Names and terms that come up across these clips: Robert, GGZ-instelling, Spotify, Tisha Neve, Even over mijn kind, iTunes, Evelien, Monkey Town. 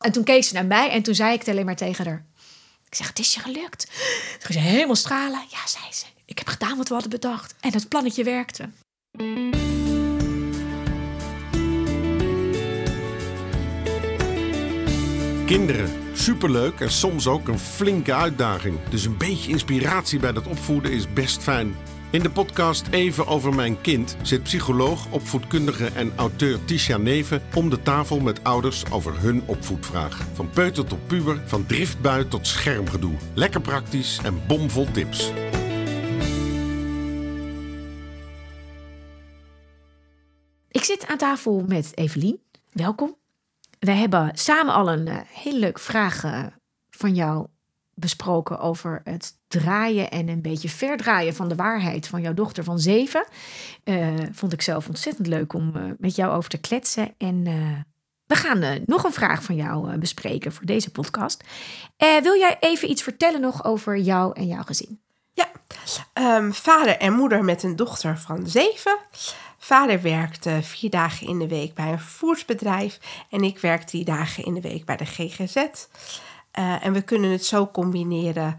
En toen keek ze naar mij en toen zei ik het alleen maar tegen haar. Ik zeg, het is je gelukt. Toen ging ze helemaal stralen. Ja, zei ze, ik heb gedaan wat we hadden bedacht. En het plannetje werkte. Kinderen, superleuk en soms ook een flinke uitdaging. Dus een beetje inspiratie bij dat opvoeden is best fijn. In de podcast Even over mijn kind zit psycholoog, opvoedkundige en auteur Tisha Neve om de tafel met ouders over hun opvoedvraag. Van peuter tot puber, van driftbui tot schermgedoe. Lekker praktisch en bomvol tips. Ik zit aan tafel met Evelien. Welkom. We hebben samen al een heel leuk vraag van jou besproken over het draaien en een beetje verdraaien van de waarheid van jouw dochter van 7. Vond ik zelf ontzettend leuk om met jou over te kletsen. En we gaan nog een vraag van jou bespreken voor deze podcast. Wil jij even iets vertellen nog over jou en jouw gezin? Ja, vader en moeder met een dochter van 7. Vader werkt 4 dagen in de week bij een vervoersbedrijf en ik werk 3 dagen in de week bij de GGZ. En we kunnen het zo combineren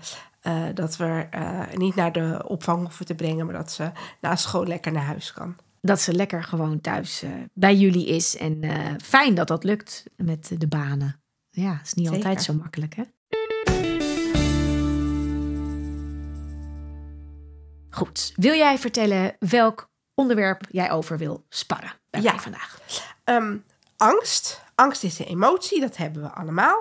dat we niet naar de opvang hoeven te brengen, maar dat ze na school lekker naar huis kan. Dat ze lekker gewoon thuis bij jullie is en fijn dat dat lukt met de banen. Ja, is niet Zeker. Altijd zo makkelijk, hè? Goed, wil jij vertellen welk onderwerp jij over wil sparren bij mij vandaag? Angst. Angst is een emotie, dat hebben we allemaal.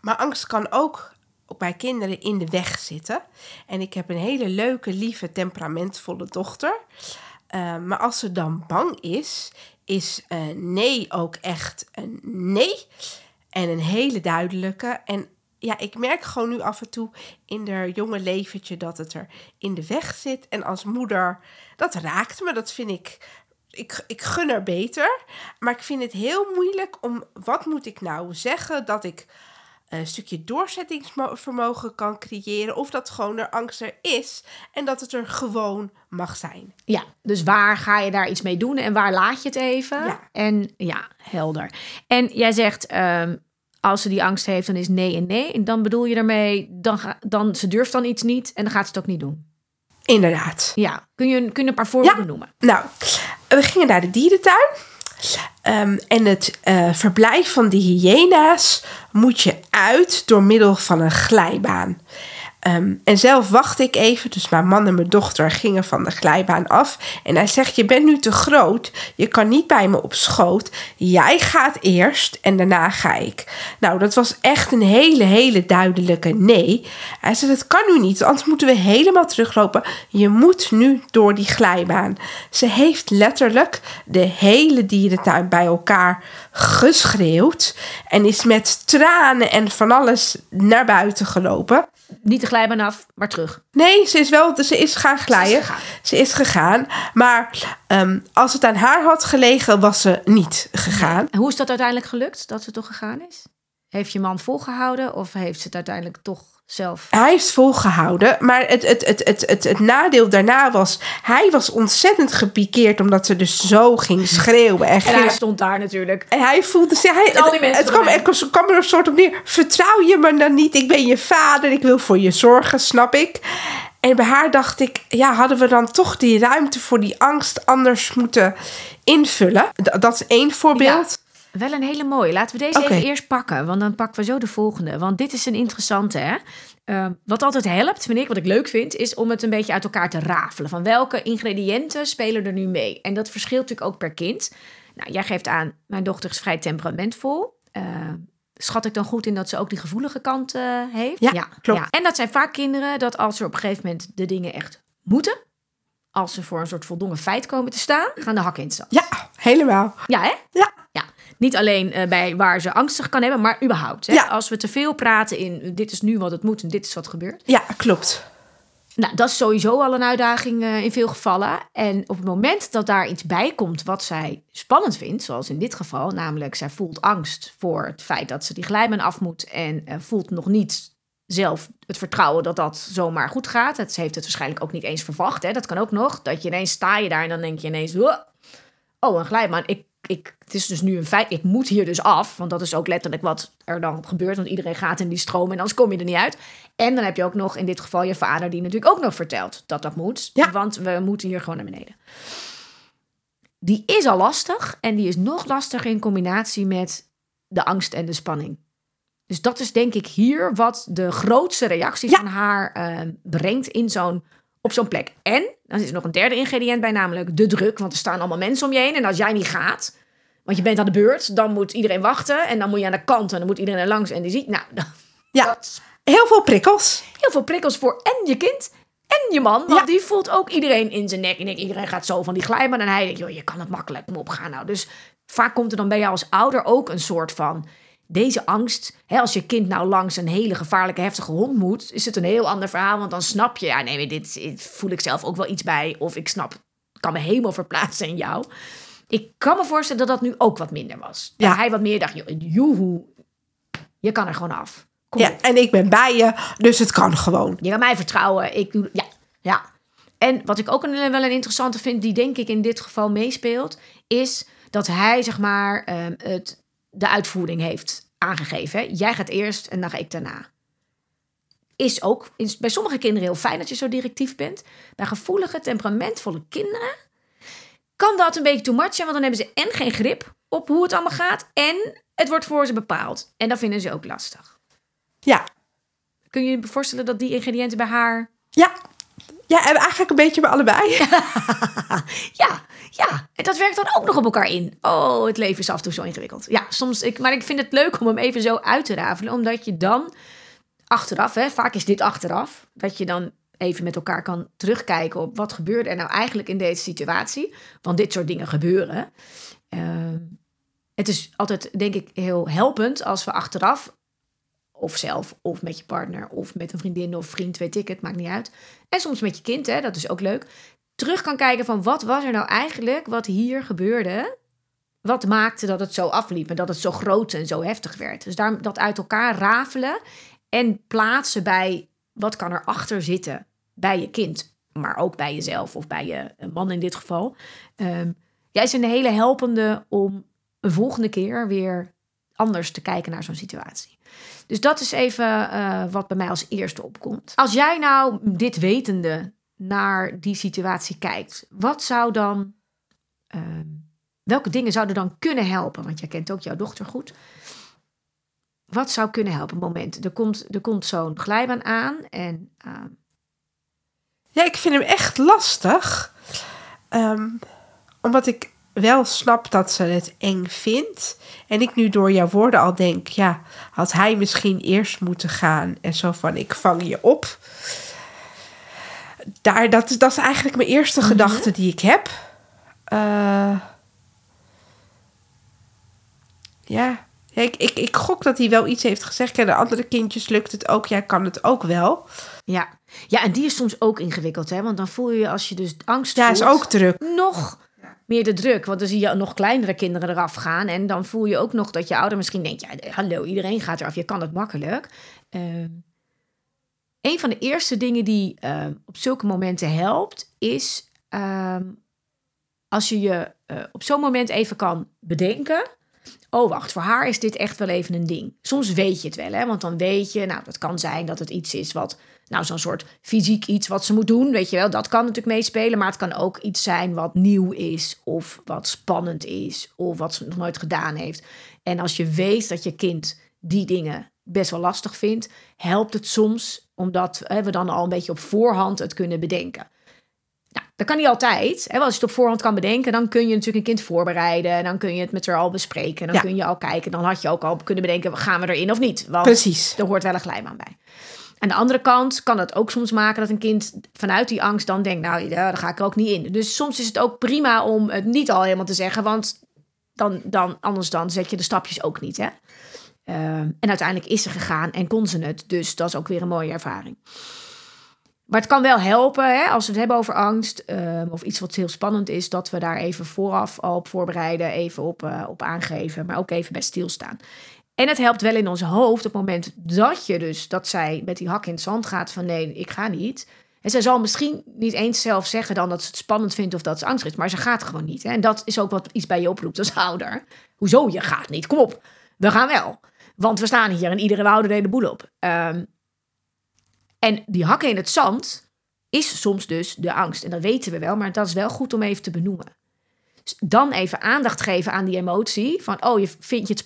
Maar angst kan ook bij kinderen in de weg zitten. En ik heb een hele leuke, lieve, temperamentvolle dochter. Maar als ze dan bang is, is nee ook echt een nee. En een hele duidelijke. En ja, ik merk gewoon nu af en toe in haar jonge leventje dat het er in de weg zit. En als moeder, dat raakt me, dat vind ik... Ik gun er beter, maar ik vind het heel moeilijk om... Wat moet ik nou zeggen dat ik een stukje doorzettingsvermogen kan creëren... of dat gewoon er angst er is en dat het er gewoon mag zijn. Ja, dus waar ga je daar iets mee doen en waar laat je het even? Ja. En ja, helder. En jij zegt, als ze die angst heeft, dan is nee en nee. En dan bedoel je daarmee, dan ze durft dan iets niet en dan gaat ze het ook niet doen. Inderdaad. Ja, kun je een paar voorbeelden noemen? Nou, we gingen naar de dierentuin. En het verblijf van de hyena's moet je uit door middel van een glijbaan. En zelf wacht ik even, dus mijn man en mijn dochter gingen van de glijbaan af. En hij zegt, je bent nu te groot, je kan niet bij me op schoot. Jij gaat eerst en daarna ga ik. Nou, dat was echt een hele, hele duidelijke nee. Hij zegt, dat kan nu niet, anders moeten we helemaal teruglopen. Je moet nu door die glijbaan. Ze heeft letterlijk de hele dierentuin bij elkaar geschreeuwd. En is met tranen en van alles naar buiten gelopen. Niet de glijbaan af, maar terug. Nee, ze is gaan glijden. Ze is gegaan. Maar als het aan haar had gelegen, was ze niet gegaan. Nee. En hoe is dat uiteindelijk gelukt, dat ze toch gegaan is? Heeft je man volgehouden of heeft ze het uiteindelijk toch zelf... Hij heeft volgehouden, maar het nadeel daarna was... Hij was ontzettend gepikeerd omdat ze dus zo ging schreeuwen. En hij stond daar natuurlijk. En hij voelde... Het kwam er een soort op neer. Vertrouw je me dan niet? Ik ben je vader, ik wil voor je zorgen, snap ik. En bij haar dacht ik... Ja, hadden we dan toch die ruimte voor die angst anders moeten invullen? Dat is één voorbeeld. Ja. Wel een hele mooie. Laten we deze even eerst pakken. Want dan pakken we zo de volgende. Want dit is een interessante, hè. Wat altijd helpt, vind ik, wat ik leuk vind... is om het een beetje uit elkaar te rafelen. Van welke ingrediënten spelen er nu mee? En dat verschilt natuurlijk ook per kind. Nou, jij geeft aan, mijn dochter is vrij temperamentvol. Schat ik dan goed in dat ze ook die gevoelige kant heeft? Ja, klopt. Ja. En dat zijn vaak kinderen dat als ze op een gegeven moment de dingen echt moeten... als ze voor een soort voldongen feit komen te staan... gaan de hakken in het zand. Ja, helemaal. Ja, hè? Ja. Niet alleen bij waar ze angstig kan hebben, maar überhaupt. Hè? Ja. Als we te veel praten in dit is nu wat het moet en dit is wat gebeurt. Ja, klopt. Nou, dat is sowieso al een uitdaging in veel gevallen. En op het moment dat daar iets bij komt wat zij spannend vindt, zoals in dit geval, namelijk zij voelt angst voor het feit dat ze die glijbaan af moet en voelt nog niet zelf het vertrouwen dat dat zomaar goed gaat. Ze heeft het waarschijnlijk ook niet eens verwacht. Hè? Dat kan ook nog, dat je ineens sta je daar en dan denk je ineens, oh, een glijbaan, ik het is dus nu een feit, ik moet hier dus af. Want dat is ook letterlijk wat er dan gebeurt. Want iedereen gaat in die stroom en anders kom je er niet uit. En dan heb je ook nog in dit geval je vader die natuurlijk ook nog vertelt dat dat moet. Ja. Want we moeten hier gewoon naar beneden. Die is al lastig en die is nog lastiger in combinatie met de angst en de spanning. Dus dat is denk ik hier wat de grootste reactie van haar brengt in op zo'n plek. En dan is er nog een derde ingrediënt bij, namelijk de druk. Want er staan allemaal mensen om je heen. En als jij niet gaat, want je bent aan de beurt, dan moet iedereen wachten. En dan moet je aan de kant en dan moet iedereen er langs. En die ziet, heel veel prikkels. Heel veel prikkels voor en je kind en je man. Want die voelt ook iedereen in zijn nek. En iedereen gaat zo van die glijbaan. En hij denkt, joh, je kan het makkelijk, kom op, ga nou. Dus vaak komt er dan bij jou als ouder ook een soort van... Deze angst, hè, als je kind nou langs een hele gevaarlijke, heftige hond moet... is het een heel ander verhaal, want dan snap je... ja, nee, dit voel ik zelf ook wel iets bij... of ik kan me helemaal verplaatsen in jou. Ik kan me voorstellen dat dat nu ook wat minder was. Ja. En hij wat meer dacht, joehoe, je kan er gewoon af. Kom op. En ik ben bij je, dus het kan gewoon. Je kan mij vertrouwen, ik doe... Ja. En wat ik ook wel een interessante vind... die denk ik in dit geval meespeelt... is dat hij, zeg maar, de uitvoering heeft aangegeven. Hè? Jij gaat eerst en dan ga ik daarna. Is ook bij sommige kinderen heel fijn dat je zo directief bent. Bij gevoelige, temperamentvolle kinderen kan dat een beetje too much zijn, want dan hebben ze en geen grip op hoe het allemaal gaat en het wordt voor ze bepaald. En dat vinden ze ook lastig. Ja. Kun je je voorstellen dat die ingrediënten bij haar... Ja, en eigenlijk een beetje bij allebei. Ja, en dat werkt dan ook nog op elkaar in. Oh, het leven is af en toe zo ingewikkeld. Ja, soms, maar ik vind het leuk om hem even zo uit te rafelen. Omdat je dan achteraf, hè, vaak is dit achteraf... dat je dan even met elkaar kan terugkijken op... wat gebeurde er nou eigenlijk in deze situatie. Want dit soort dingen gebeuren. Het is altijd, denk ik, heel helpend als we achteraf... of zelf, of met je partner, of met een vriendin of vriend, weet ik het, maakt niet uit. En soms met je kind, hè, dat is ook leuk... terug kan kijken van wat was er nou eigenlijk, wat hier gebeurde... wat maakte dat het zo afliep en dat het zo groot en zo heftig werd. Dus daar, dat uit elkaar rafelen en plaatsen bij wat kan er achter zitten bij je kind... maar ook bij jezelf of bij je man in dit geval. Is een hele helpende om een volgende keer weer anders te kijken naar zo'n situatie. Dus dat is even wat bij mij als eerste opkomt. Als jij nou dit wetende... naar die situatie kijkt. Wat zou dan... welke dingen zouden dan kunnen helpen? Want jij kent ook jouw dochter goed. Wat zou kunnen helpen? Moment, er komt zo'n glijbaan aan. En, Ja, ik vind hem echt lastig. Omdat ik wel snap dat ze het eng vindt. En ik nu door jouw woorden al denk... ja, had hij misschien eerst moeten gaan. En zo van, ik vang je op... Dat is eigenlijk mijn eerste gedachte die ik heb. Ik gok dat hij wel iets heeft gezegd. En de andere kindjes lukt het ook. Jij kan het ook wel. Ja, en die is soms ook ingewikkeld. Hè? Want dan voel je als je dus angst voelt... Ja, is ook druk. Nog meer de druk. Want dan zie je nog kleinere kinderen eraf gaan. En dan voel je ook nog dat je ouder misschien denkt... ja, hallo, iedereen gaat eraf. Je kan het makkelijk. Een van de eerste dingen die op zulke momenten helpt... is als je je op zo'n moment even kan bedenken... oh, wacht, voor haar is dit echt wel even een ding. Soms weet je het wel, hè? Want dan weet je... nou, dat kan zijn dat het iets is wat... nou, zo'n soort fysiek iets wat ze moet doen, weet je wel. Dat kan natuurlijk meespelen, maar het kan ook iets zijn wat nieuw is... of wat spannend is, of wat ze nog nooit gedaan heeft. En als je weet dat je kind die dingen best wel lastig vindt... helpt het soms... omdat we dan al een beetje op voorhand het kunnen bedenken. Nou, dat kan niet altijd. Hè? Als je het op voorhand kan bedenken... dan kun je natuurlijk een kind voorbereiden... en dan kun je het met haar al bespreken... dan kun je al kijken. Dan had je ook al kunnen bedenken... gaan we erin of niet? Want precies. Er hoort wel een glijbaan bij. Aan de andere kant kan dat ook soms maken... dat een kind vanuit die angst dan denkt... nou, daar ga ik er ook niet in. Dus soms is het ook prima om het niet al helemaal te zeggen... want anders dan zet je de stapjes ook niet, hè? En uiteindelijk is ze gegaan en kon ze het. Dus dat is ook weer een mooie ervaring. Maar het kan wel helpen, hè, als we het hebben over angst... of iets wat heel spannend is... dat we daar even vooraf al op voorbereiden... even op aangeven, maar ook even bij stilstaan. En het helpt wel in ons hoofd... op het moment dat zij met die hak in het zand gaat... van nee, ik ga niet... En ze zal misschien niet eens zelf zeggen dan dat ze het spannend vindt of dat ze angst heeft. Maar ze gaat gewoon niet. Hè? En dat is ook wat iets bij je oproept als ouder. Hoezo, je gaat niet? Kom op, we gaan wel. Want we staan hier en we houden de hele boel op. En die hakken in het zand is soms dus de angst. En dat weten we wel, maar dat is wel goed om even te benoemen. Dus dan even aandacht geven aan die emotie. Van, oh, je vindt het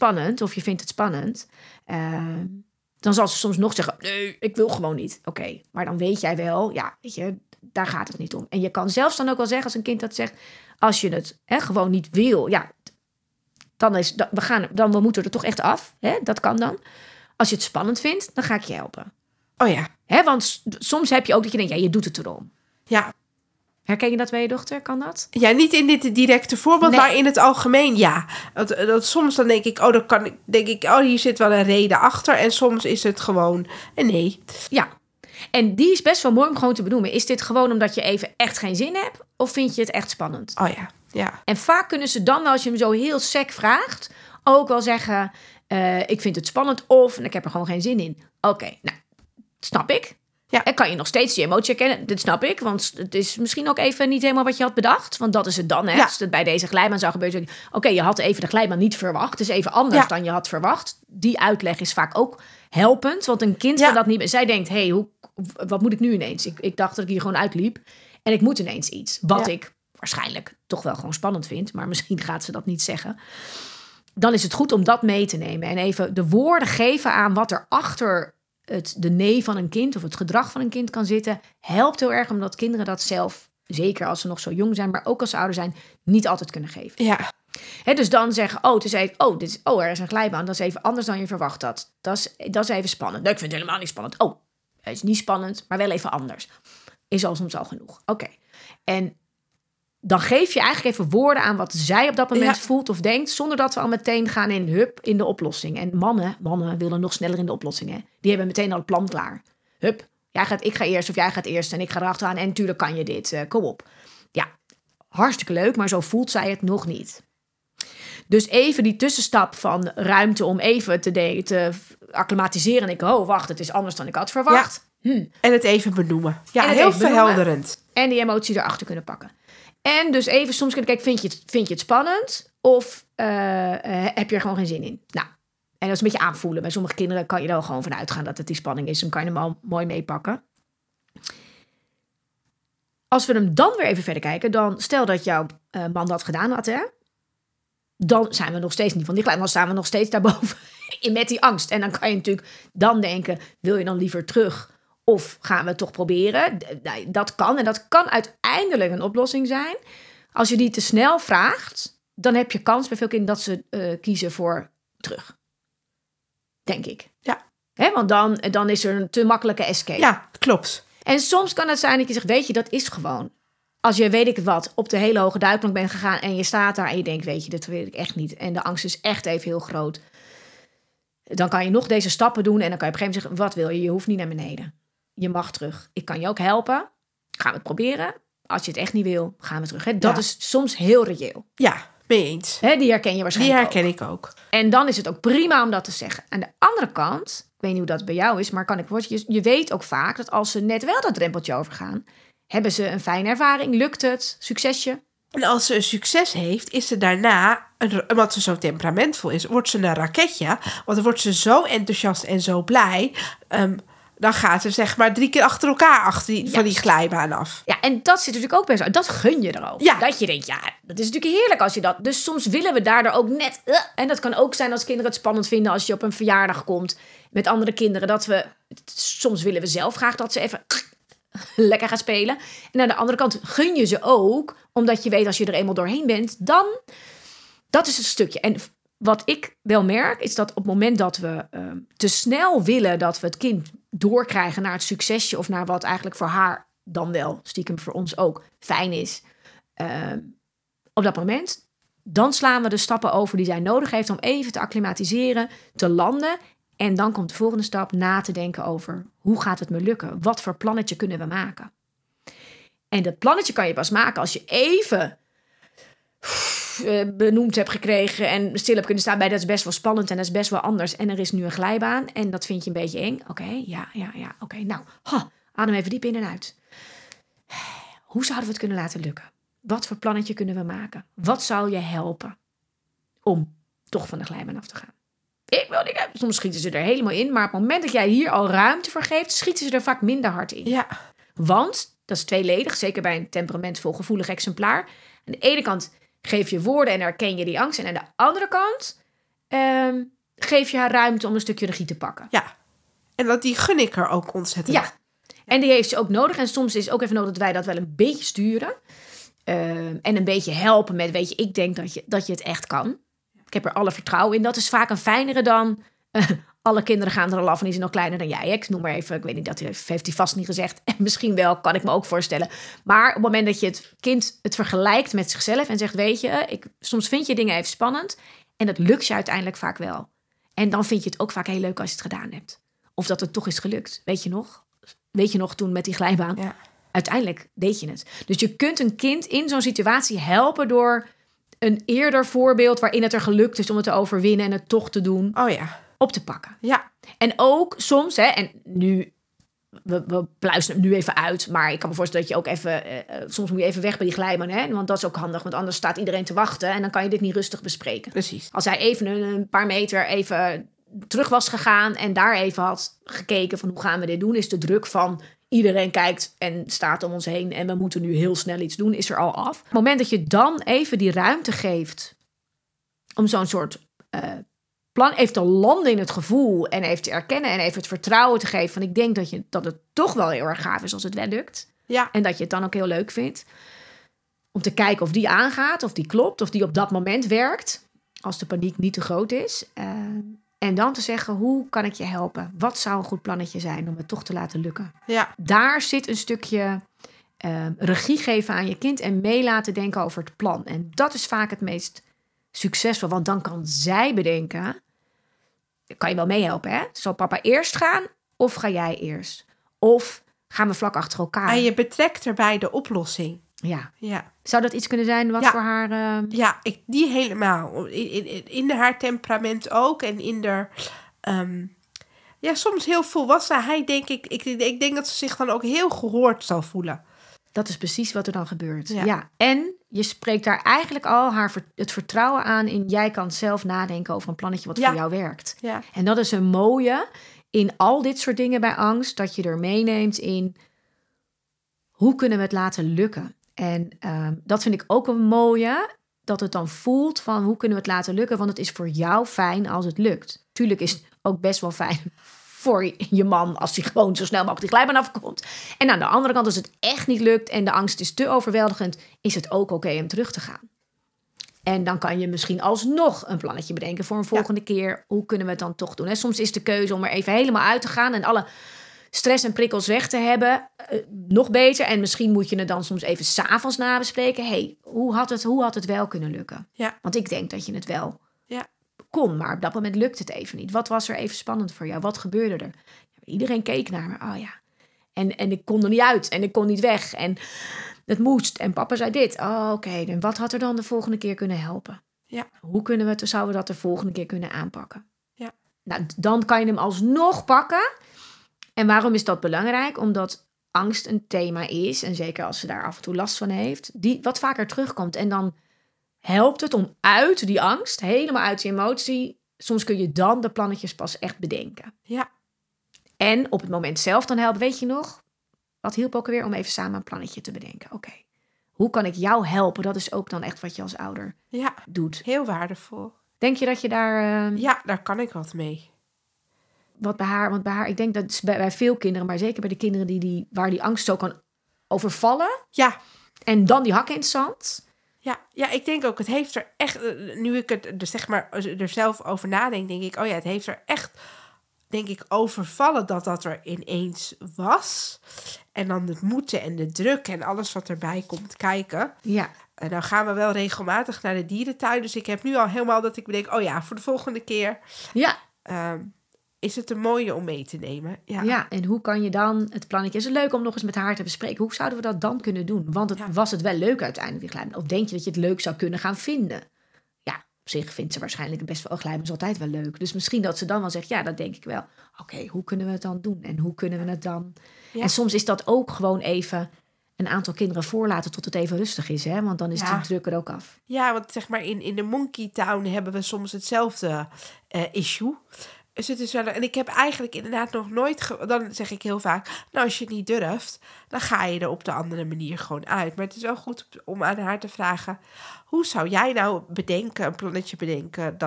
spannend. Dan zal ze soms nog zeggen, nee, ik wil gewoon niet. Oké, maar dan weet jij wel, ja, weet je, daar gaat het niet om. En je kan zelfs dan ook wel zeggen, als een kind dat zegt, als je het gewoon niet wil, ja, we moeten er toch echt af. Hè? Dat kan dan. Als je het spannend vindt, dan ga ik je helpen. Oh ja. Hè? Want soms heb je ook dat je denkt, ja, je doet het erom. Ja. Herken je dat bij je dochter? Kan dat? Ja, niet in dit directe voorbeeld, nee. Maar in het algemeen, ja. Dat soms dan denk ik, hier zit wel een reden achter. En soms is het gewoon een nee. Ja, en die is best wel mooi om gewoon te benoemen. Is dit gewoon omdat je even echt geen zin hebt? Of vind je het echt spannend? Oh ja, ja. En vaak kunnen ze dan, als je hem zo heel sec vraagt, ook wel zeggen, ik vind het spannend of ik heb er gewoon geen zin in. Oké, nou, snap ik. Ja. En kan je nog steeds die emotie herkennen? Dat snap ik, want het is misschien ook even niet helemaal wat je had bedacht. Want dat is het dan, hè? Ja. Als het bij deze glijbaan zou gebeuren. Oké, je had even de glijbaan niet verwacht. Het is even anders dan je had verwacht. Die uitleg is vaak ook helpend. Want een kind kan dat niet. Zij denkt, hey, wat moet ik nu ineens? Ik dacht dat ik hier gewoon uitliep. En ik moet ineens iets. Wat ik waarschijnlijk toch wel gewoon spannend vind. Maar misschien gaat ze dat niet zeggen. Dan is het goed om dat mee te nemen. En even de woorden geven aan wat erachter de nee van een kind of het gedrag van een kind kan zitten, helpt heel erg omdat kinderen dat zelf, zeker als ze nog zo jong zijn, maar ook als ze ouder zijn, niet altijd kunnen geven. Ja. Dus dan zeggen, er is een glijbaan, dat is even anders dan je verwacht had. Dat is even spannend. Nee, ik vind het helemaal niet spannend. Oh, het is niet spannend, maar wel even anders. Is al soms al genoeg. Oké. En dan geef je eigenlijk even woorden aan wat zij op dat moment voelt of denkt, zonder dat we al meteen gaan in de oplossing. En mannen willen nog sneller in de oplossing, hè? Die hebben meteen al het plan klaar. Ik ga eerst of jij gaat eerst en ik ga erachteraan en tuurlijk kan je dit, kom op. Ja, hartstikke leuk, maar zo voelt zij het nog niet. Dus even die tussenstap van ruimte om even te acclimatiseren. En ik, wacht, het is anders dan ik had verwacht. Ja. En het even benoemen. Ja, heel verhelderend. En die emotie erachter kunnen pakken. En dus even soms kunnen kijken, vind je het spannend? Of heb je er gewoon geen zin in? Nou, en dat is een beetje aanvoelen. Bij sommige kinderen kan je er gewoon van uitgaan dat het die spanning is. Dan kan je hem al mooi meepakken. Als we hem dan weer even verder kijken, dan stel dat jouw man dat gedaan had, hè? Dan zijn we nog steeds niet van die klein. Dan staan we nog steeds daarboven met die angst. En dan kan je natuurlijk dan denken, wil je dan liever terug? Of gaan we het toch proberen? Dat kan. En dat kan uiteindelijk een oplossing zijn. Als je die te snel vraagt, dan heb je kans bij veel kinderen dat ze kiezen voor terug. Denk ik. Ja. Want dan is er een te makkelijke escape. Ja, klopt. En soms kan het zijn dat je zegt, weet je, dat is gewoon. Als je, weet ik wat, op de hele hoge duikplank bent gegaan en je staat daar en je denkt, weet je, dat wil ik echt niet. En de angst is echt even heel groot. Dan kan je nog deze stappen doen en dan kan je op een gegeven moment zeggen, wat wil je? Je hoeft niet naar beneden. Je mag terug. Ik kan je ook helpen. Gaan we het proberen. Als je het echt niet wil, gaan we terug. Dat is soms heel reëel. Ja, mee eens. Die herken je waarschijnlijk ook. Die herken ik ook. En dan is het ook prima om dat te zeggen. Aan de andere kant, ik weet niet hoe dat bij jou is, maar je weet ook vaak dat als ze net wel dat drempeltje overgaan, hebben ze een fijne ervaring, lukt het, succesje. En als ze een succes heeft, is ze daarna, omdat ze zo temperamentvol is, wordt ze een raketje. Want dan wordt ze zo enthousiast en zo blij. Dan gaat ze zeg maar 3 keer achter elkaar van die glijbaan af. Ja, en dat zit natuurlijk ook best wel. Dat gun je er ook. Ja. Dat je denkt, ja, dat is natuurlijk heerlijk als je dat. Dus soms willen we daardoor ook net. En dat kan ook zijn als kinderen het spannend vinden als je op een verjaardag komt met andere kinderen. Soms willen we zelf graag dat ze even lekker gaan spelen. En aan de andere kant gun je ze ook, omdat je weet als je er eenmaal doorheen bent, dan. Dat is het stukje. En wat ik wel merk, is dat op het moment dat we te snel willen dat we het kind doorkrijgen naar het succesje of naar wat eigenlijk voor haar dan wel, stiekem voor ons ook, fijn is. Op dat moment, dan slaan we de stappen over die zij nodig heeft om even te acclimatiseren, te landen. En dan komt de volgende stap, na te denken over hoe gaat het me lukken? Wat voor plannetje kunnen we maken? En dat plannetje kan je pas maken als je even benoemd heb gekregen en stil heb kunnen staan bij dat is best wel spannend en dat is best wel anders en er is nu een glijbaan en dat vind je een beetje eng. Oké, nou, Adem even diep in en uit. Hoe zouden we het kunnen laten lukken? Wat voor plannetje kunnen we maken? Wat zou je helpen om toch van de glijbaan af te gaan? Ik wil niet. Soms schieten ze er helemaal in. Maar op het moment dat jij hier al ruimte voor geeft, schieten ze er vaak minder hard in. Ja. Want, dat is tweeledig, zeker bij een temperamentvol gevoelig exemplaar. Aan de ene kant geef je woorden en herken je die angst. En aan de andere kant geef je haar ruimte om een stukje regie te pakken. Ja, en dat die gun ik haar ook ontzettend. Ja, en die heeft ze ook nodig. En soms is het ook even nodig dat wij dat wel een beetje sturen. En een beetje helpen met, weet je, ik denk dat je het echt kan. Ik heb er alle vertrouwen in. Dat is vaak een fijnere dan... alle kinderen gaan er al af en die zijn nog kleiner dan jij. Ik noem maar even, ik weet niet, dat heeft hij vast niet gezegd. En misschien wel, kan ik me ook voorstellen. Maar op het moment dat je het kind het vergelijkt met zichzelf en zegt, weet je, soms vind je dingen even spannend. En dat lukt je uiteindelijk vaak wel. En dan vind je het ook vaak heel leuk als je het gedaan hebt. Of dat het toch is gelukt. Weet je nog toen met die glijbaan? Ja. Uiteindelijk deed je het. Dus je kunt een kind in zo'n situatie helpen door een eerder voorbeeld waarin het er gelukt is om het te overwinnen en het toch te doen. Oh ja. Op te pakken. Ja. En ook soms, hè, en nu, we pluisteren het nu even uit, maar ik kan me voorstellen dat je ook even, soms moet je even weg bij die glijbaan, hè, want dat is ook handig, want anders staat iedereen te wachten en dan kan je dit niet rustig bespreken. Precies. Als hij even een paar meter even terug was gegaan en daar even had gekeken van hoe gaan we dit doen, is de druk van iedereen kijkt en staat om ons heen en we moeten nu heel snel iets doen, is er al af. Op het moment dat je dan even die ruimte geeft om zo'n soort plan even te landen in het gevoel en even te erkennen en even het vertrouwen te geven van ik denk dat het toch wel heel erg gaaf is als het wel lukt. Ja. En dat je het dan ook heel leuk vindt. Om te kijken of die aangaat, of die klopt, of die op dat moment werkt. Als de paniek niet te groot is. En dan te zeggen, hoe kan ik je helpen? Wat zou een goed plannetje zijn om het toch te laten lukken? Ja. Daar zit een stukje regie geven aan je kind en mee laten denken over het plan. En dat is vaak het meest succesvol, want dan kan zij bedenken, kan je wel meehelpen, hè? Zal papa eerst gaan of ga jij eerst? Of gaan we vlak achter elkaar? En je betrekt erbij de oplossing. Ja. Ja. Zou dat iets kunnen zijn wat voor haar... Ja, die helemaal. In haar temperament ook. En in haar... ja, soms heel volwassenheid, denk ik. Ik denk dat ze zich dan ook heel gehoord zal voelen. Dat is precies wat er dan gebeurt. Ja. Ja. En je spreekt daar eigenlijk al het vertrouwen aan in jij kan zelf nadenken over een plannetje wat voor jou werkt. Ja. En dat is een mooie in al dit soort dingen bij angst, dat je er meeneemt in hoe kunnen we het laten lukken. En dat vind ik ook een mooie, dat het dan voelt van hoe kunnen we het laten lukken, want het is voor jou fijn als het lukt. Tuurlijk is het ook best wel fijn voor je man als hij gewoon zo snel mogelijk die glijbaan afkomt. En aan de andere kant, als het echt niet lukt en de angst is te overweldigend, is het ook oké om terug te gaan. En dan kan je misschien alsnog een plannetje bedenken voor een volgende keer. Hoe kunnen we het dan toch doen? En soms is de keuze om er even helemaal uit te gaan en alle stress en prikkels weg te hebben nog beter. En misschien moet je het dan soms even 's avonds nabespreken. Hey, hoe had het wel kunnen lukken? Ja. Want ik denk dat je het wel... Kom, maar op dat moment lukt het even niet. Wat was er even spannend voor jou? Wat gebeurde er? Iedereen keek naar me. Oh ja. En ik kon er niet uit. En ik kon niet weg. En het moest. En papa zei dit. Oh, oké. En wat had er dan de volgende keer kunnen helpen? Ja. Hoe zouden we dat de volgende keer kunnen aanpakken? Ja. Nou, dan kan je hem alsnog pakken. En waarom is dat belangrijk? Omdat angst een thema is. En zeker als ze daar af en toe last van heeft. Die wat vaker terugkomt. En dan... helpt het om uit die angst, helemaal uit die emotie... soms kun je dan de plannetjes pas echt bedenken. Ja. En op het moment zelf dan helpt, weet je nog... wat hielp ook alweer om even samen een plannetje te bedenken. Oké, hoe kan ik jou helpen? Dat is ook dan echt wat je als ouder doet. Heel waardevol. Denk je dat je daar... Ja, daar kan ik wat mee. Wat bij haar, want bij haar... ik denk dat is bij veel kinderen, maar zeker bij de kinderen... waar die angst zo kan overvallen. Ja. En dan die hakken in het zand... Ja, ik denk ook, het heeft er echt... nu ik het dus zeg maar, er zelf over nadenk, denk ik... oh ja, het heeft er echt, denk ik, overvallen dat er ineens was. En dan het moeten en de druk en alles wat erbij komt kijken. Ja. En dan gaan we wel regelmatig naar de dierentuin. Dus ik heb nu al helemaal dat ik bedenk... oh ja, voor de volgende keer is het een mooie om mee te nemen. Ja, en hoe kan je dan... het plannetje is het leuk om nog eens met haar te bespreken. Hoe zouden we dat dan kunnen doen? Want was het wel leuk uiteindelijk. Of denk je dat je het leuk zou kunnen gaan vinden? Ja, Op zich vindt ze waarschijnlijk best wel glijbaan altijd wel leuk. Dus misschien dat ze dan wel zegt, ja, dat denk ik wel. Oké, hoe kunnen we het dan doen? En hoe kunnen we het dan? Ja. En soms is dat ook gewoon even een aantal kinderen voorlaten tot het even rustig is. Hè? Want dan is die druk er ook af. Ja, want zeg maar in de Monkey Town hebben we soms hetzelfde issue. Dus het is wel, en ik heb eigenlijk inderdaad nog nooit... Dan zeg ik heel vaak, nou, als je het niet durft... dan ga je er op de andere manier gewoon uit. Maar het is wel goed om aan haar te vragen... hoe zou jij nou bedenken, een plannetje bedenken...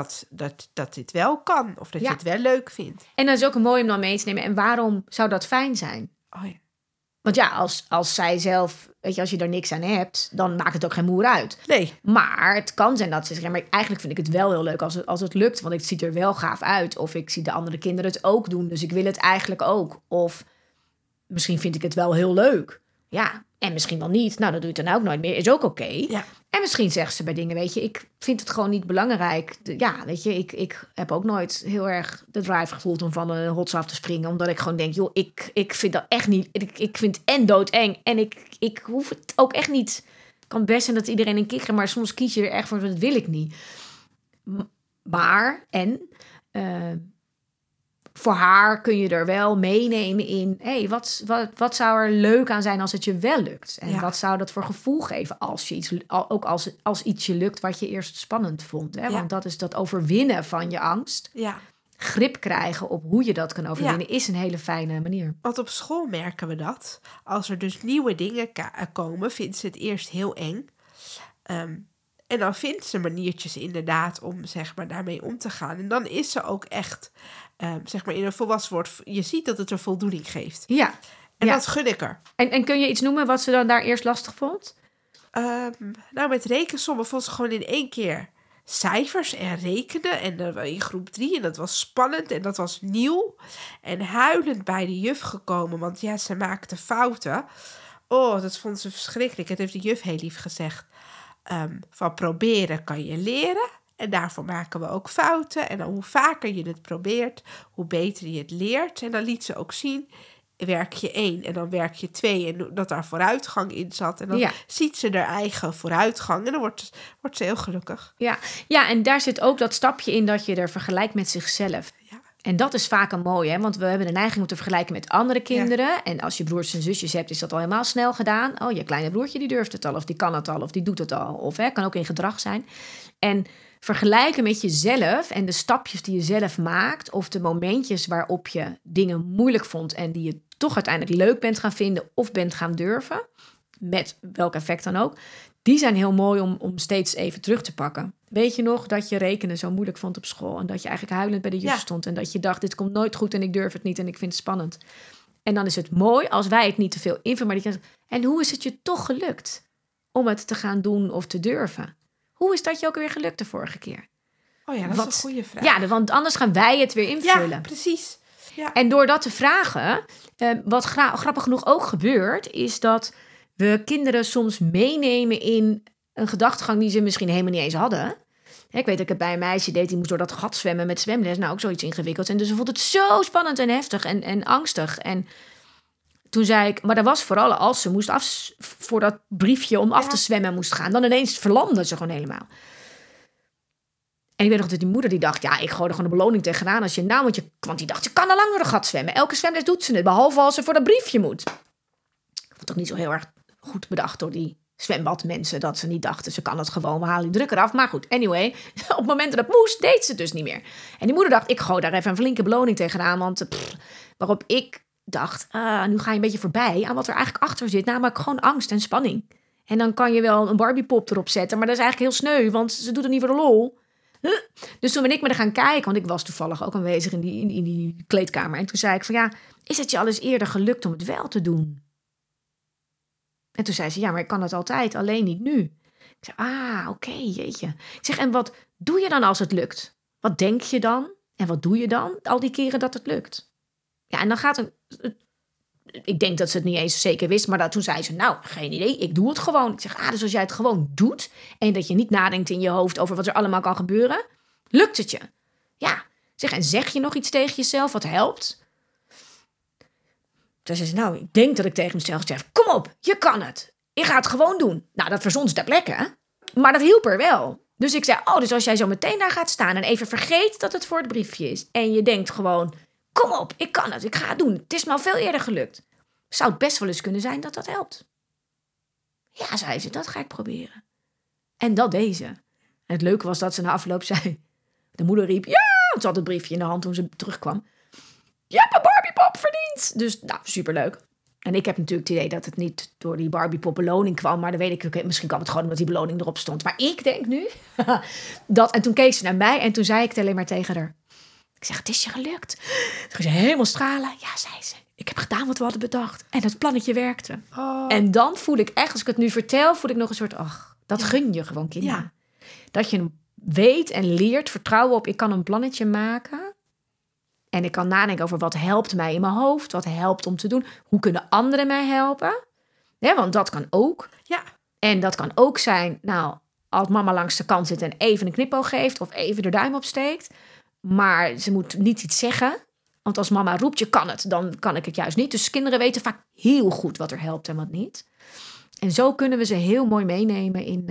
dat dit wel kan of dat je het wel leuk vindt? En dat is ook mooi om dan mee te nemen. En waarom zou dat fijn zijn? Oh ja. Want ja, als zij zelf... Weet je, als je daar niks aan hebt, dan maakt het ook geen moer uit. Nee. Maar het kan zijn dat ze zeggen... maar eigenlijk vind ik het wel heel leuk als het lukt... want ik zie er wel gaaf uit. Of ik zie de andere kinderen het ook doen... dus ik wil het eigenlijk ook. Of misschien vind ik het wel heel leuk. Ja, en misschien wel niet. Nou, dat doe je dan ook nooit meer. Is ook oké. Ja. En misschien zegt ze bij dingen... weet je, ik vind het gewoon niet belangrijk. Ja, weet je, ik heb ook nooit heel erg de drive gevoeld... om van een rots af te springen. Omdat ik gewoon denk, joh, ik vind dat echt niet... Ik vind het en doodeng. En ik hoef het ook echt niet... kan best zijn dat iedereen een kikker... maar soms kies je er echt voor, dat wil ik niet. Maar, voor haar kun je er wel meenemen in... hey, wat zou er leuk aan zijn als het je wel lukt? En wat zou dat voor gevoel geven als je iets... ook als iets je lukt wat je eerst spannend vond. Hè? Ja. Want dat is dat overwinnen van je angst. Ja. Grip krijgen op hoe je dat kan overwinnen is een hele fijne manier. Want op school merken we dat. Als er dus nieuwe dingen komen, vindt ze het eerst heel eng... En dan vindt ze maniertjes inderdaad om zeg maar daarmee om te gaan. En dan is ze ook echt, zeg maar in een volwassen woord... je ziet dat het er voldoening geeft. Ja. En dat gun ik er. En kun je iets noemen wat ze dan daar eerst lastig vond? Nou, met rekensommen vond ze gewoon in één keer cijfers en rekenen. En dan in groep 3. En dat was spannend en dat was nieuw. En huilend bij de juf gekomen, want ja, ze maakte fouten. Oh, dat vond ze verschrikkelijk. Het heeft de juf heel lief gezegd. Van proberen kan je leren en daarvoor maken we ook fouten. En dan hoe vaker je het probeert, hoe beter je het leert. En dan liet ze ook zien, werk je 1 en dan werk je 2 en dat daar vooruitgang in zat. En dan ziet ze haar eigen vooruitgang en dan wordt ze heel gelukkig. Ja, en daar zit ook dat stapje in dat je er vergelijkt met zichzelf. Ja. En dat is vaak een mooie, hè? Want we hebben de neiging om te vergelijken met andere kinderen. Ja. En als je broers en zusjes hebt, is dat al helemaal snel gedaan. Oh, je kleine broertje die durft het al, of die kan het al, of die doet het al. Of kan ook in gedrag zijn. En vergelijken met jezelf en de stapjes die je zelf maakt... of de momentjes waarop je dingen moeilijk vond... en die je toch uiteindelijk leuk bent gaan vinden of bent gaan durven... met welk effect dan ook... die zijn heel mooi om steeds even terug te pakken. Weet je nog dat je rekenen zo moeilijk vond op school... en dat je eigenlijk huilend bij de juf stond... en dat je dacht, dit komt nooit goed en ik durf het niet... en ik vind het spannend. En dan is het mooi als wij het niet te veel invullen. En hoe is het je toch gelukt om het te gaan doen of te durven? Hoe is dat je ook weer gelukt de vorige keer? Oh ja, dat is een goede vraag. Ja, want anders gaan wij het weer invullen. Ja, precies. Ja. En door dat te vragen... wat grappig genoeg ook gebeurt, is dat... we kinderen soms meenemen in een gedachtegang die ze misschien helemaal niet eens hadden. Ik weet dat ik het bij een meisje deed, die moest door dat gat zwemmen met zwemles. Nou, ook zoiets ingewikkelds. En dus ze vond het zo spannend en heftig en angstig. En toen zei ik, maar dat was vooral als ze moest voor dat briefje om af te zwemmen moest gaan. Dan ineens verlamde ze gewoon helemaal. En ik weet nog dat die moeder die dacht... ja, ik gooi er gewoon een beloning tegenaan als je nou... want die dacht, je kan al lang door een gat zwemmen. Elke zwemles doet ze het, behalve als ze voor dat briefje moet. Ik vond dat niet zo heel erg... goed bedacht door die zwembadmensen... dat ze niet dachten, ze kan het gewoon, we halen die druk eraf. Maar goed, anyway, op het moment dat het moest... deed ze het dus niet meer. En die moeder dacht... ik gooi daar even een flinke beloning tegenaan... want waarop ik dacht... nu ga je een beetje voorbij aan wat er eigenlijk achter zit... namelijk gewoon angst en spanning. En dan kan je wel een Barbiepop erop zetten... maar dat is eigenlijk heel sneu, want ze doet het niet voor de lol. Huh? Dus toen ben ik me er gaan kijken... want ik was toevallig ook aanwezig in die kleedkamer... en toen zei ik van ja... is het je al eens eerder gelukt om het wel te doen... En toen zei ze, ja, maar ik kan dat altijd, alleen niet nu. Ik zei, oké, jeetje. Ik zeg, en wat doe je dan als het lukt? Wat denk je dan? En wat doe je dan al die keren dat het lukt? Ja, en dan gaat een... Ik denk dat ze het niet eens zeker wist, maar toen zei ze, nou, geen idee, ik doe het gewoon. Ik zeg, dus als jij het gewoon doet... en dat je niet nadenkt in je hoofd over wat er allemaal kan gebeuren... lukt het je? Ja. Zeg, en zeg je nog iets tegen jezelf wat helpt... Toen zei ze, nou, ik denk dat ik tegen mezelf zeg... kom op, je kan het. Ik ga het gewoon doen. Nou, dat verzon ze ter plekke. Maar dat hielp er wel. Dus ik zei, dus als jij zo meteen daar gaat staan en even vergeet dat het voor het briefje is. En je denkt gewoon, kom op, ik kan het, ik ga het doen. Het is me al veel eerder gelukt. Zou het best wel eens kunnen zijn dat dat helpt. Ja, zei ze, dat ga ik proberen. En dat deed ze. En het leuke was dat ze na afloop zei. De moeder riep, ja, want ze had het briefje in de hand toen ze terugkwam. Je hebt een Barbiepop verdiend. Dus, superleuk. En ik heb natuurlijk het idee dat het niet door die Barbiepop beloning kwam. Maar dan weet ik, misschien kwam het gewoon omdat die beloning erop stond. Maar ik denk nu dat... En toen keek ze naar mij en toen zei ik het alleen maar tegen haar. Ik zeg, het is je gelukt. Toen ging ze helemaal stralen. Ja, zei ze. Ik heb gedaan wat we hadden bedacht. En dat plannetje werkte. Oh. En dan voel ik echt, als ik het nu vertel, voel ik nog een soort... Ach, dat gun je gewoon, kinderen. Ja. Dat je weet en leert vertrouwen op... Ik kan een plannetje maken. En ik kan nadenken over wat helpt mij in mijn hoofd. Wat helpt om te doen. Hoe kunnen anderen mij helpen? Ja, want dat kan ook. Ja. En dat kan ook zijn... als mama langs de kant zit en even een knipoog geeft... of even de duim opsteekt. Maar ze moet niet iets zeggen... Want als mama roept, je kan het, dan kan ik het juist niet. Dus kinderen weten vaak heel goed wat er helpt en wat niet. En zo kunnen we ze heel mooi meenemen in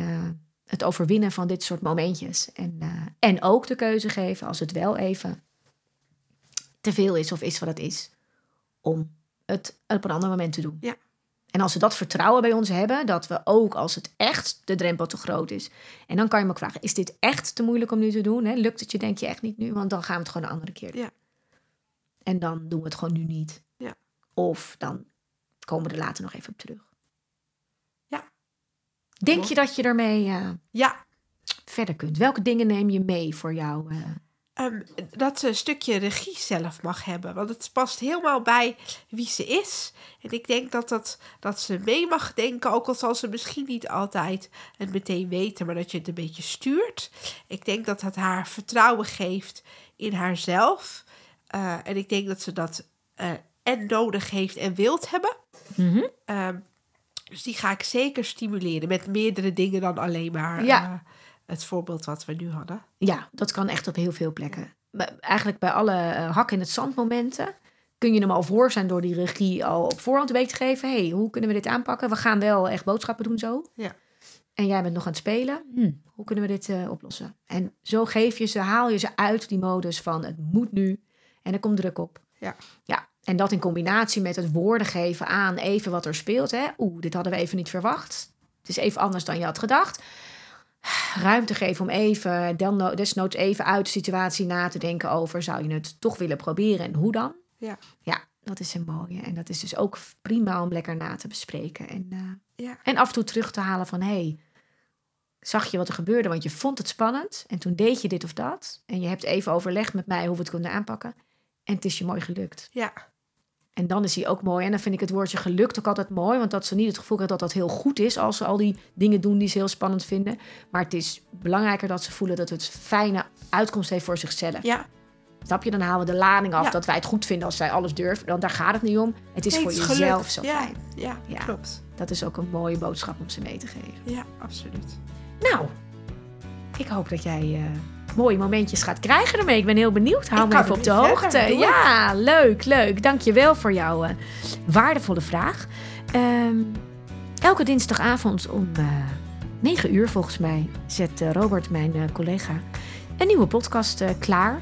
het overwinnen van dit soort momentjes. En ook de keuze geven, als het wel even te veel is of is wat het is, om het op een ander moment te doen. Ja. En als ze dat vertrouwen bij ons hebben, dat we ook als het echt de drempel te groot is. En dan kan je me ook vragen, is dit echt te moeilijk om nu te doen? Hè? Lukt het je, denk je, echt niet nu? Want dan gaan we het gewoon een andere keer doen. Ja. En dan doen we het gewoon nu niet. Ja. Of dan komen we er later nog even op terug. Ja. Denk je dat je daarmee verder kunt? Welke dingen neem je mee voor jou? Dat ze een stukje regie zelf mag hebben. Want het past helemaal bij wie ze is. En ik denk dat ze mee mag denken. Ook al zal ze misschien niet altijd het meteen weten. Maar dat je het een beetje stuurt. Ik denk dat het haar vertrouwen geeft in haarzelf. En ik denk dat ze dat en nodig heeft en wilt hebben. Mm-hmm. Dus die ga ik zeker stimuleren met meerdere dingen dan alleen maar het voorbeeld wat we nu hadden. Ja, dat kan echt op heel veel plekken. Maar eigenlijk bij alle hak in het zand momenten kun je hem al voor zijn door die regie al op voorhand weet te geven. Hey, hoe kunnen we dit aanpakken? We gaan wel echt boodschappen doen zo. Ja. En jij bent nog aan het spelen. Hoe kunnen we dit oplossen? En zo haal je ze uit die modus van het moet nu. En er komt druk op. Ja. En dat in combinatie met het woorden geven aan even wat er speelt. Hè? Dit hadden we even niet verwacht. Het is even anders dan je had gedacht. Ruimte geven om even, desnoods even uit de situatie na te denken over... zou je het toch willen proberen en hoe dan? Ja, dat is een mooie. En dat is dus ook prima om lekker na te bespreken. En af en toe terug te halen van... hey, zag je wat er gebeurde, want je vond het spannend... en toen deed je dit of dat. En je hebt even overlegd met mij hoe we het konden aanpakken... En het is je mooi gelukt. Ja. En dan is hij ook mooi. En dan vind ik het woordje gelukt ook altijd mooi. Want dat ze niet het gevoel hebben dat heel goed is. Als ze al die dingen doen die ze heel spannend vinden. Maar het is belangrijker dat ze voelen dat het fijne uitkomst heeft voor zichzelf. Ja. Snap je? Dan halen we de lading af dat wij het goed vinden als zij alles durven. Dan daar gaat het niet om. Het is voor jezelf zo fijn. Ja, klopt. Dat is ook een mooie boodschap om ze mee te geven. Ja, absoluut. Nou, ik hoop dat jij... mooie momentjes gaat krijgen ermee. Ik ben heel benieuwd. Hou me even op de hoogte. Ja, leuk. Dank je wel voor jouw waardevolle vraag. Elke dinsdagavond om 9 uur volgens mij... zet Robert, mijn collega, een nieuwe podcast klaar.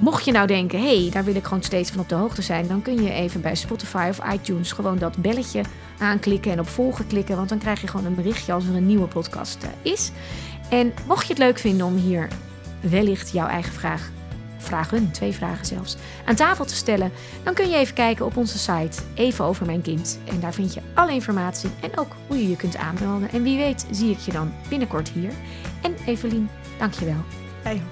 Mocht je nou denken... daar wil ik gewoon steeds van op de hoogte zijn... dan kun je even bij Spotify of iTunes... gewoon dat belletje aanklikken en op volgen klikken... want dan krijg je gewoon een berichtje als er een nieuwe podcast is... En mocht je het leuk vinden om hier wellicht jouw eigen twee vragen zelfs, aan tafel te stellen... dan kun je even kijken op onze site, Even over mijn kind. En daar vind je alle informatie en ook hoe je je kunt aanmelden. En wie weet zie ik je dan binnenkort hier. En Evelien, dank je wel. Hey.